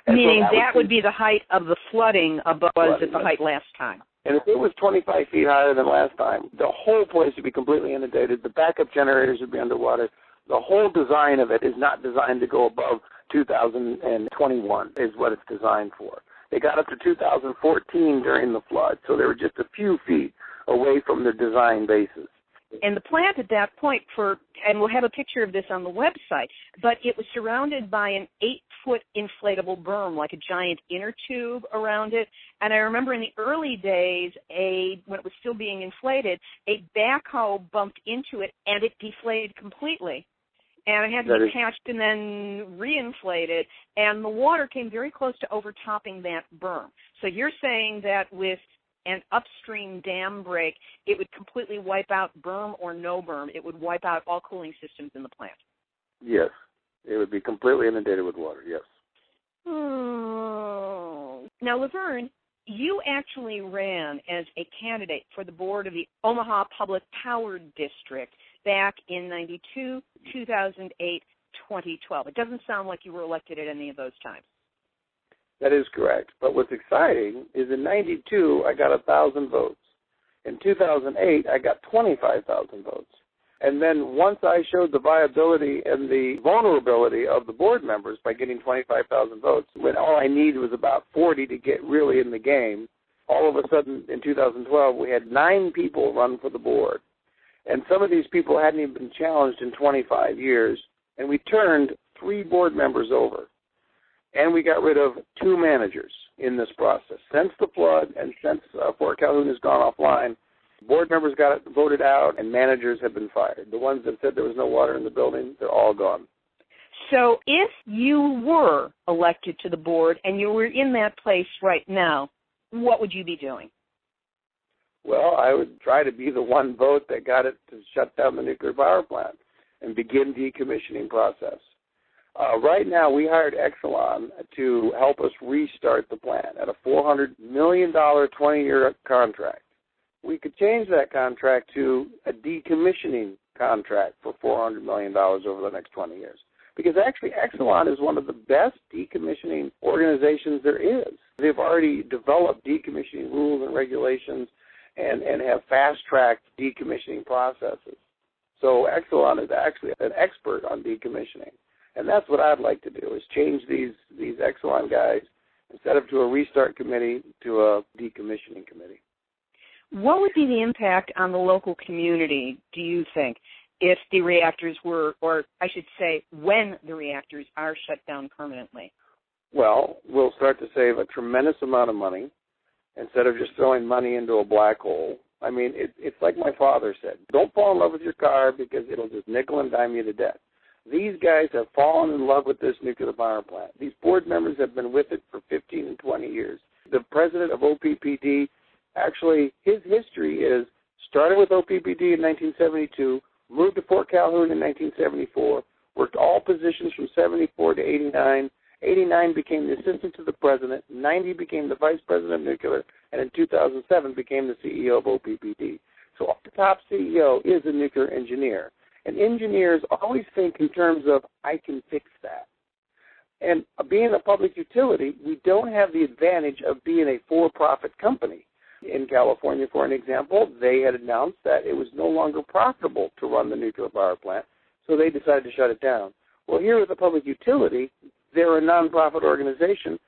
And Meaning so that, that would, would be the height of the flooding above was at the height last time. And if it was twenty-five feet higher than last time, the whole place would be completely inundated. The backup generators would be underwater. The whole design of it is not designed to go above two thousand twenty-one is what it's designed for. They got up to two thousand fourteen during the flood, so they were just a few feet away from their design basis. And the plant at that point, for, and we'll have a picture of this on the website, but it was surrounded by an eight-foot inflatable berm, like a giant inner tube around it. And I remember in the early days, a when it was still being inflated, a backhoe bumped into it, and it deflated completely. And it had to be patched and then reinflated, and the water came very close to overtopping that berm. So you're saying that with an upstream dam break, it would completely wipe out berm or no berm. It would wipe out all cooling systems in the plant. Yes. It would be completely inundated with water, yes. Oh. Now, Laverne, you actually ran as a candidate for the board of the Omaha Public Power District back in ninety-two, two thousand eight, twenty twelve. It doesn't sound like you were elected at any of those times. That is correct. But what's exciting is in ninety-two, I got one thousand votes. In two thousand eight, I got twenty-five thousand votes. And then once I showed the viability and the vulnerability of the board members by getting twenty-five thousand votes, when all I needed was about forty to get really in the game, all of a sudden in two thousand twelve, we had nine people run for the board. And some of these people hadn't even been challenged in twenty-five years, and we turned three board members over. And we got rid of two managers in this process. Since the flood and since uh, Fort Calhoun has gone offline, board members got voted out and managers have been fired. The ones that said there was no water in the building, they're all gone. So if you were elected to the board and you were in that place right now, what would you be doing? Well, I would try to be the one vote that got it to shut down the nuclear power plant and begin decommissioning process. Uh, right now, we hired Exelon to help us restart the plant at a four hundred million dollars twenty-year contract. We could change that contract to a decommissioning contract for four hundred million dollars over the next twenty years. Because actually, Exelon is one of the best decommissioning organizations there is. They've already developed decommissioning rules and regulations and, and have fast-tracked decommissioning processes. So Exelon is actually an expert on decommissioning. And that's what I'd like to do, is change these, these Exelon guys, instead of to a restart committee, to a decommissioning committee. What would be the impact on the local community, do you think, if the reactors were, or I should say, when the reactors are shut down permanently? Well, we'll start to save a tremendous amount of money instead of just throwing money into a black hole. I mean, it, it's like my father said, don't fall in love with your car because it'll just nickel and dime you to death. These guys have fallen in love with this nuclear power plant. These board members have been with it for fifteen and twenty years. The president of O P P D, actually, his history is started with O P P D in nineteen seventy-two, moved to Fort Calhoun in nineteen seventy-four, worked all positions from seventy-four to eighty-nine. eighty-nine became the assistant to the president, ninety became the vice president of nuclear, and in two thousand seven became the C E O of O P P D. So off the top C E O is a nuclear engineer. And engineers always think in terms of, I can fix that. And being a public utility, we don't have the advantage of being a for-profit company. In California, for an example, they had announced that it was no longer profitable to run the nuclear power plant, so they decided to shut it down. Well, here with a public utility, they're a nonprofit organization.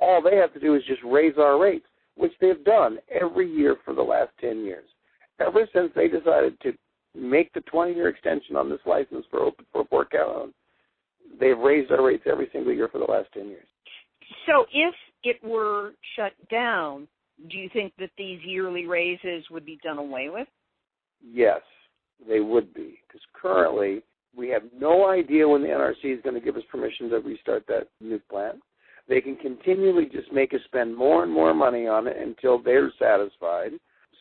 All they have to do is just raise our rates, which they've done every year for the last ten years. Ever since they decided to make the twenty-year extension on this license for, for Fort Calhoun, they've raised our rates every single year for the last ten years. So if it were shut down, do you think that these yearly raises would be done away with? Yes, they would be, because currently we have no idea when the N R C is going to give us permission to restart that nuke plant. They can continually just make us spend more and more money on it until they're satisfied.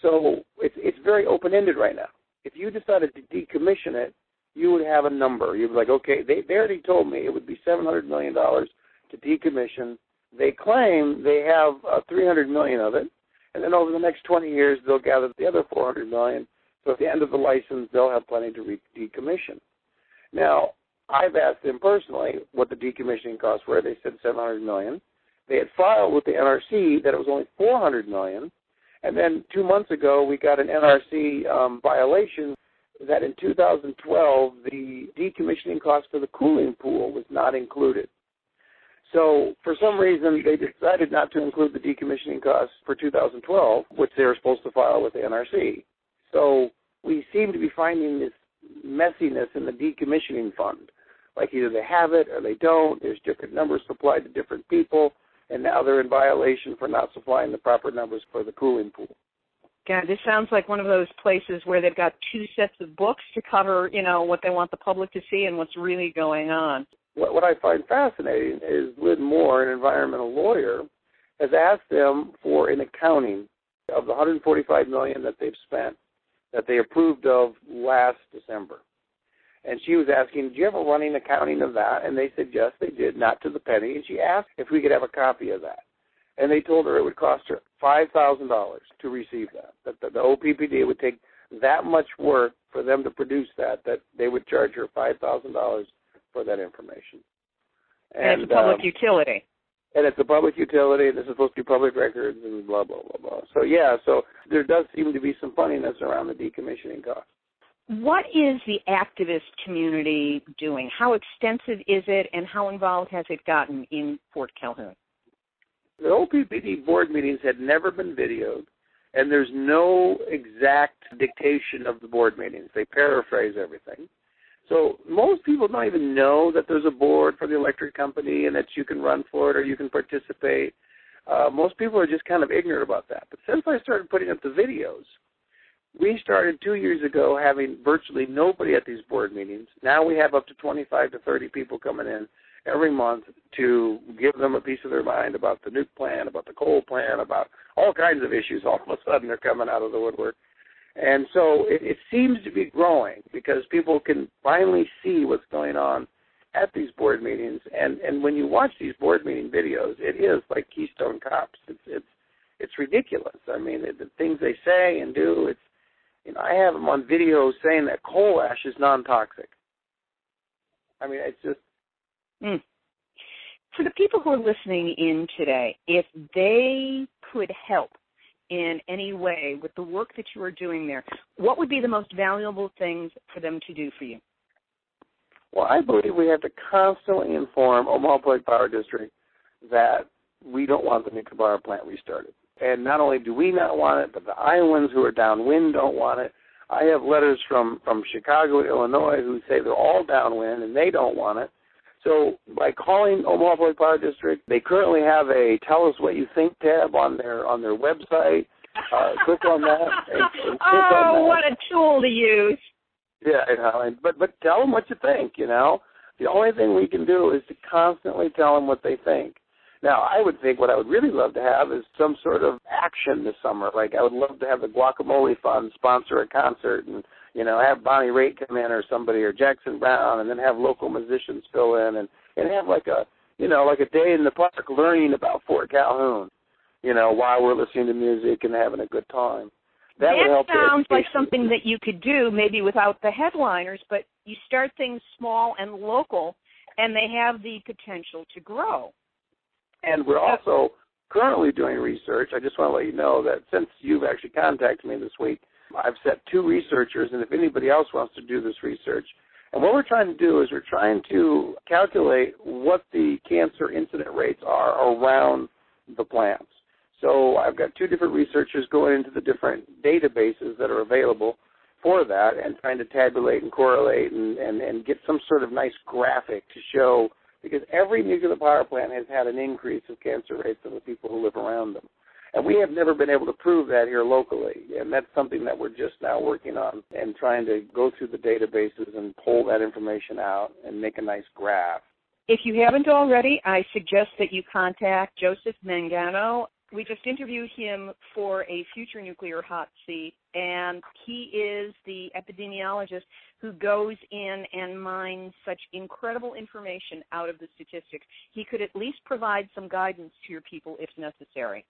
So it's, it's very open-ended right now. If you decided to decommission it, you would have a number. You'd be like, okay, they, they already told me it would be seven hundred million dollars to decommission. They claim they have uh, three hundred million dollars of it, and then over the next twenty years, they'll gather the other four hundred million dollars. So at the end of the license, they'll have plenty to re- decommission. Now, I've asked them personally what the decommissioning costs were. They said seven hundred million dollars. They had filed with the N R C that it was only four hundred million dollars, and then two months ago, we got an N R C um, violation that in two thousand twelve, the decommissioning cost for the cooling pool was not included. So for some reason, they decided not to include the decommissioning costs for two thousand twelve, which they were supposed to file with the N R C. So we seem to be finding this messiness in the decommissioning fund. Like either they have it or they don't. There's different numbers supplied to different people, and now they're in violation for not supplying the proper numbers for the cooling pool. God, this sounds like one of those places where they've got two sets of books to cover, you know, what they want the public to see and what's really going on. What, what I find fascinating is Lynn Moore, an environmental lawyer, has asked them for an accounting of the one hundred forty-five million dollars that they've spent, that they approved of last December. And she was asking, do you have a running accounting of that? And they said, yes, they did, not to the penny. And she asked if we could have a copy of that. And they told her it would cost her five thousand dollars to receive that, that the, the O P P D would take that much work for them to produce that, that they would charge her five thousand dollars for that information. And, and it's a public um, utility. And it's a public utility, and this is supposed to be public records and blah, blah, blah, blah. So, yeah, so there does seem to be some funniness around the decommissioning costs. What is the activist community doing? How extensive is it, and how involved has it gotten in Fort Calhoun? The O P P D board meetings had never been videoed, and there's no exact dictation of the board meetings. They paraphrase everything. So most people don't even know that there's a board for the electric company and that you can run for it or you can participate. Uh, most people are just kind of ignorant about that. But since I started putting up the videos, we started two years ago having virtually nobody at these board meetings. Now we have up to twenty-five to thirty people coming in every month to give them a piece of their mind about the nuke plan, about the coal plan, about all kinds of issues. All of a sudden they're coming out of the woodwork. And so it, it seems to be growing because people can finally see what's going on at these board meetings. And, and when you watch these board meeting videos, it is like Keystone Cops. It's it's, it's ridiculous. I mean, it, the things they say and do, it's, you know, I have them on video saying that coal ash is non-toxic. I mean, it's just... Mm. For the people who are listening in today, if they could help in any way with the work that you are doing there, what would be the most valuable things for them to do for you? Well, I believe we have to constantly inform Omaha Public Power District that we don't want the nuclear power plant restarted. And not only do we not want it, but the Iowans who are downwind don't want it. I have letters from, from Chicago, Illinois, who say they're all downwind and they don't want it. So by calling Omaha Public Power District, they currently have a Tell Us What You Think tab on their on their website. Uh, click on that. And, and click oh, on that. What a tool to use. Yeah, you know, and, but, but tell them what you think, you know. The only thing we can do is to constantly tell them what they think. Now, I would think what I would really love to have is some sort of action this summer. Like, I would love to have the Guacamole Fund sponsor a concert and, you know, have Bonnie Raitt come in or somebody or Jackson Brown, and then have local musicians fill in and, and have like a, you know, like a day in the park learning about Fort Calhoun, you know, while we're listening to music and having a good time. That, that would help. Sounds like something that you could do maybe without the headliners, but you start things small and local, and they have the potential to grow. And we're also currently doing research. I just want to let you know that since you've actually contacted me this week, I've set two researchers, and if anybody else wants to do this research, and what we're trying to do is we're trying to calculate what the cancer incident rates are around the plants. So I've got two different researchers going into the different databases that are available for that and trying to tabulate and correlate and, and, and get some sort of nice graphic to show, because every nuclear power plant has had an increase of cancer rates of the people who live around them. And we have never been able to prove that here locally, and that's something that we're just now working on and trying to go through the databases and pull that information out and make a nice graph. If you haven't already, I suggest that you contact Joseph Mangano. We just interviewed him for a future nuclear hot seat, and he is the epidemiologist who goes in and mines such incredible information out of the statistics. He could at least provide some guidance to your people if necessary.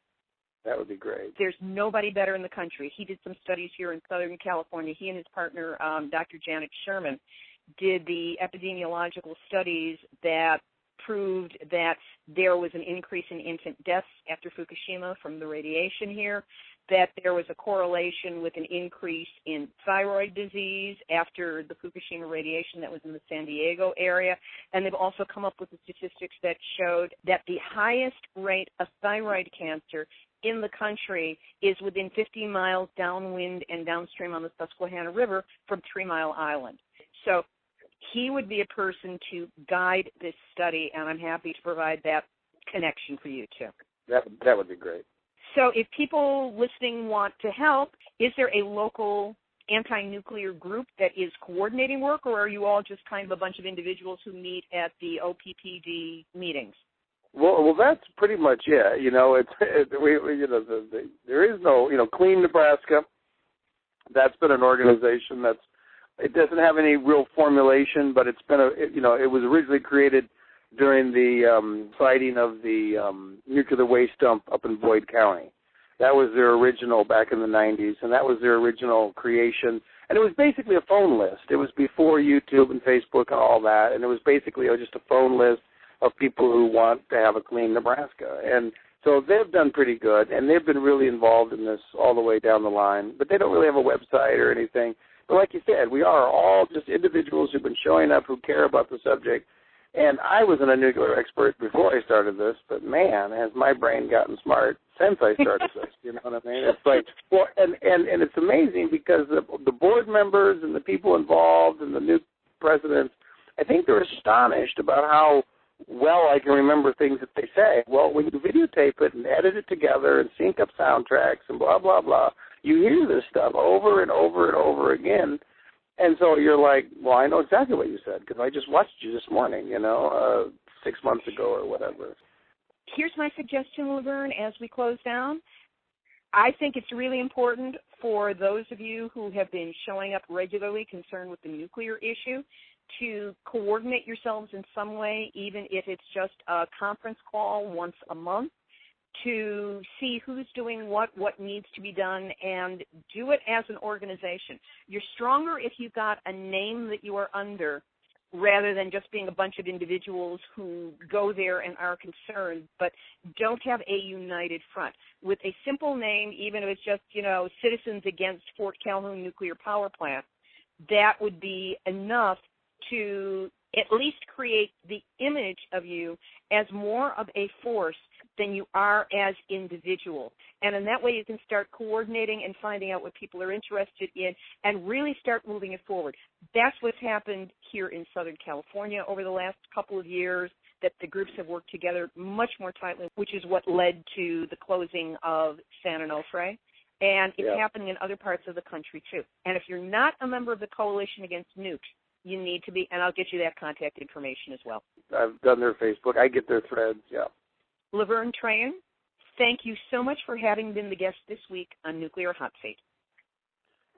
That would be great. There's nobody better in the country. He did some studies here in Southern California. He and his partner, um, Doctor Janet Sherman, did the epidemiological studies that proved that there was an increase in infant deaths after Fukushima from the radiation here, that there was a correlation with an increase in thyroid disease after the Fukushima radiation that was in the San Diego area. And they've also come up with the statistics that showed that the highest rate of thyroid cancer in the country is within fifty miles downwind and downstream on the Susquehanna River from Three Mile Island. So he would be a person to guide this study, and I'm happy to provide that connection for you, too. That, that would be great. So if people listening want to help, is there a local anti-nuclear group that is coordinating work, or are you all just kind of a bunch of individuals who meet at the O P P D meetings? Well, well, that's pretty much it. You know, it's it, we, we, you know, the, the, there is no, you know, Clean Nebraska. That's been an organization that's, it doesn't have any real formulation, but it's been a, it, you know, it was originally created during the um, sighting of the um, nuclear waste dump up in Boyd County. That was their original back in the nineties, and that was their original creation. And it was basically a phone list. It was before YouTube and Facebook and all that, and it was basically just a phone list of people who want to have a clean Nebraska. And so they've done pretty good, and they've been really involved in this all the way down the line. But they don't really have a website or anything. But like you said, we are all just individuals who've been showing up who care about the subject. And I wasn't a nuclear expert before I started this, but, man, has my brain gotten smart since I started this. You know what I mean? It's like, well, and, and, and it's amazing because the, the board members and the people involved and the new presidents, I think they're astonished about how well I can remember things that they say. Well, when you videotape it and edit it together and sync up soundtracks and blah, blah, blah, you hear this stuff over and over and over again. And so you're like, well, I know exactly what you said because I just watched you this morning, you know, uh, six months ago or whatever. Here's my suggestion, Laverne, as we close down. I think it's really important for those of you who have been showing up regularly concerned with the nuclear issue to coordinate yourselves in some way, even if it's just a conference call once a month, to see who's doing what, what needs to be done, and do it as an organization. You're stronger if you've got a name that you are under rather than just being a bunch of individuals who go there and are concerned but don't have a united front. With a simple name, even if it's just, you know, Citizens Against Fort Calhoun Nuclear Power Plant, that would be enough to at least create the image of you as more of a force than you are as individual. And in that way you can start coordinating and finding out what people are interested in and really start moving it forward. That's what's happened here in Southern California over the last couple of years, that the groups have worked together much more tightly, which is what led to the closing of San Onofre. And it's yeah. happening in other parts of the country too. And if you're not a member of the Coalition Against Nukes, you need to be, and I'll get you that contact information as well. I've done their Facebook. I get their threads, yeah. Laverne Tran, thank you so much for having been the guest this week on Nuclear Hot Seat.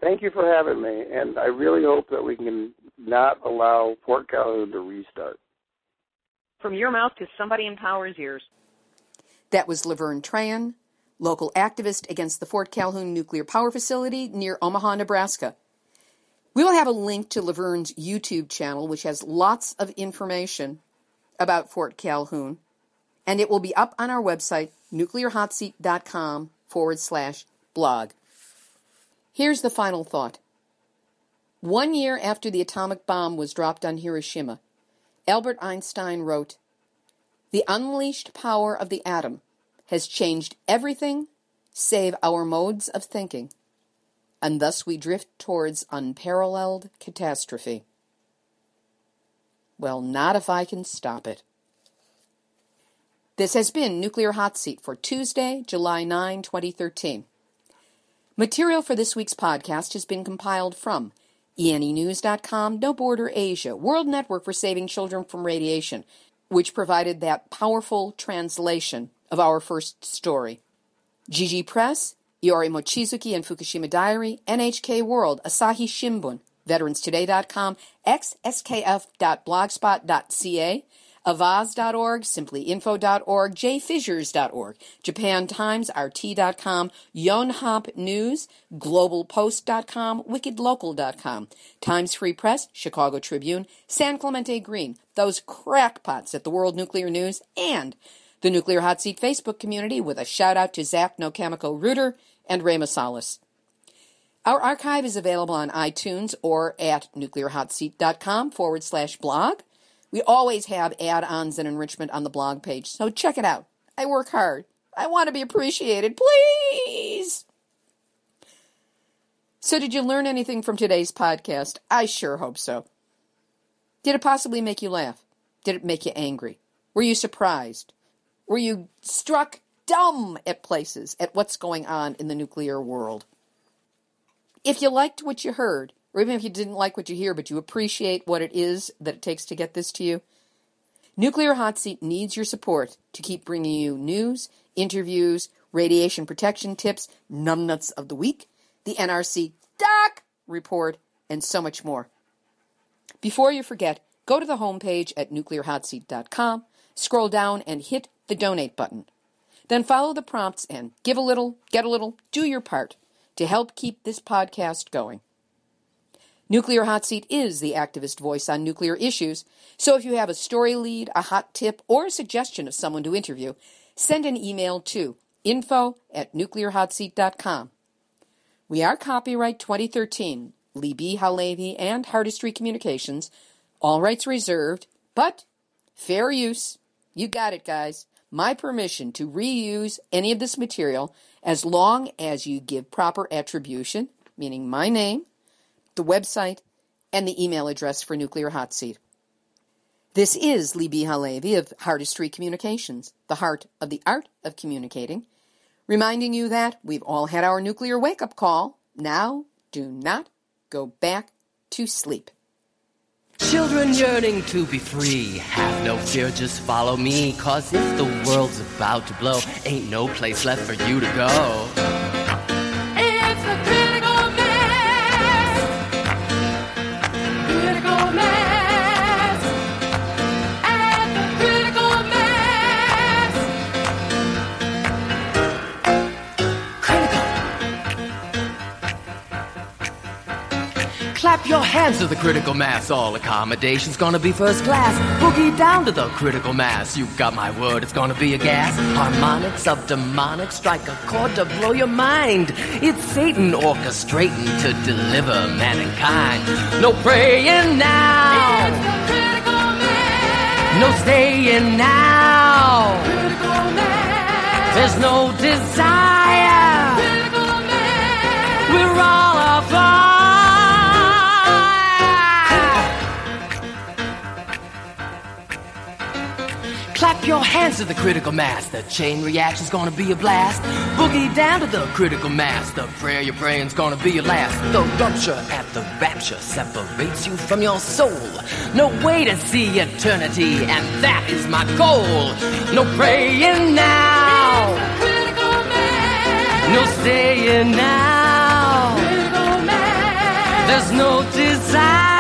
Thank you for having me, and I really hope that we can not allow Fort Calhoun to restart. From your mouth to somebody in power's ears. That was Laverne Tran, local activist against the Fort Calhoun nuclear power facility near Omaha, Nebraska. We will have a link to Laverne's YouTube channel, which has lots of information about Fort Calhoun, and it will be up on our website, nuclearhotseat.com forward slash blog. Here's the final thought. One year after the atomic bomb was dropped on Hiroshima, Albert Einstein wrote, "The unleashed power of the atom has changed everything save our modes of thinking, and thus we drift towards unparalleled catastrophe." Well, not if I can stop it. This has been Nuclear Hot Seat for Tuesday, July ninth, twenty thirteen. Material for this week's podcast has been compiled from E N E news dot com, No Border Asia, World Network for Saving Children from Radiation, which provided that powerful translation of our first story. G G Press, Iori Mochizuki and Fukushima Diary, N H K World, Asahi Shimbun, Veterans Today dot com, X S K F dot blogspot dot c a, Avaz dot org, Simply Info dot org, J Fissures dot org, Japan Times R T dot com, Yonhap News, Global Post dot com, Wicked Local dot com, Times Free Press, Chicago Tribune, San Clemente Green, those crackpots at the World Nuclear News, and the Nuclear Hot Seat Facebook community, with a shout-out to Zach Nokamiko-Reuter and Ray Marsalis. Our archive is available on iTunes or at nuclearhotseat.com forward slash blog. We always have add-ons and enrichment on the blog page, so check it out. I work hard. I want to be appreciated. Please! So did you learn anything from today's podcast? I sure hope so. Did it possibly make you laugh? Did it make you angry? Were you surprised? Were you struck dumb at places at what's going on in the nuclear world? If you liked what you heard, or even if you didn't like what you hear, but you appreciate what it is that it takes to get this to you, Nuclear Hot Seat needs your support to keep bringing you news, interviews, radiation protection tips, numbnuts of the week, the N R C Doc Report, and so much more. Before you forget, go to the homepage at nuclear hot seat dot com, scroll down and hit the donate button. Then follow the prompts and give a little, get a little, do your part to help keep this podcast going. Nuclear Hot Seat is the activist voice on nuclear issues, so if you have a story lead, a hot tip, or a suggestion of someone to interview, send an email to info at nuclearhotseat.com. We are copyright twenty thirteen, Libbe HaLevy and Hardestry Communications, all rights reserved, but fair use. You got it, guys. My permission to reuse any of this material as long as you give proper attribution, meaning my name, the website, and the email address for Nuclear Hot Seat. This is Libbe HaLevy of Hardestry Communications, the heart of the art of communicating, reminding you that we've all had our nuclear wake-up call. Now, do not go back to sleep. Children yearning to be free, have no fear, just follow me, cause if the world's about to blow, ain't no place left for you to go. It's a critical mass, critical mass, at the critical mass, critical. Clap your hands to the critical mass. All accommodations gonna be first class. Boogie down to the critical mass. You got my word, it's gonna be a gas. Harmonics of demonic, strike a chord to blow your mind. It's Satan orchestrating to deliver mankind. No praying now. It's the critical mass. No staying now. Critical mass. There's no desire. Critical mass. We're all apart. Get your hands to the critical mass. The chain reaction's gonna be a blast. Boogie down to the critical mass. The prayer you're praying's gonna be your last. The rupture at the rapture separates you from your soul. No way to see eternity, and that is my goal. No praying now. Critical mass. No staying now. Critical mass. There's no desire.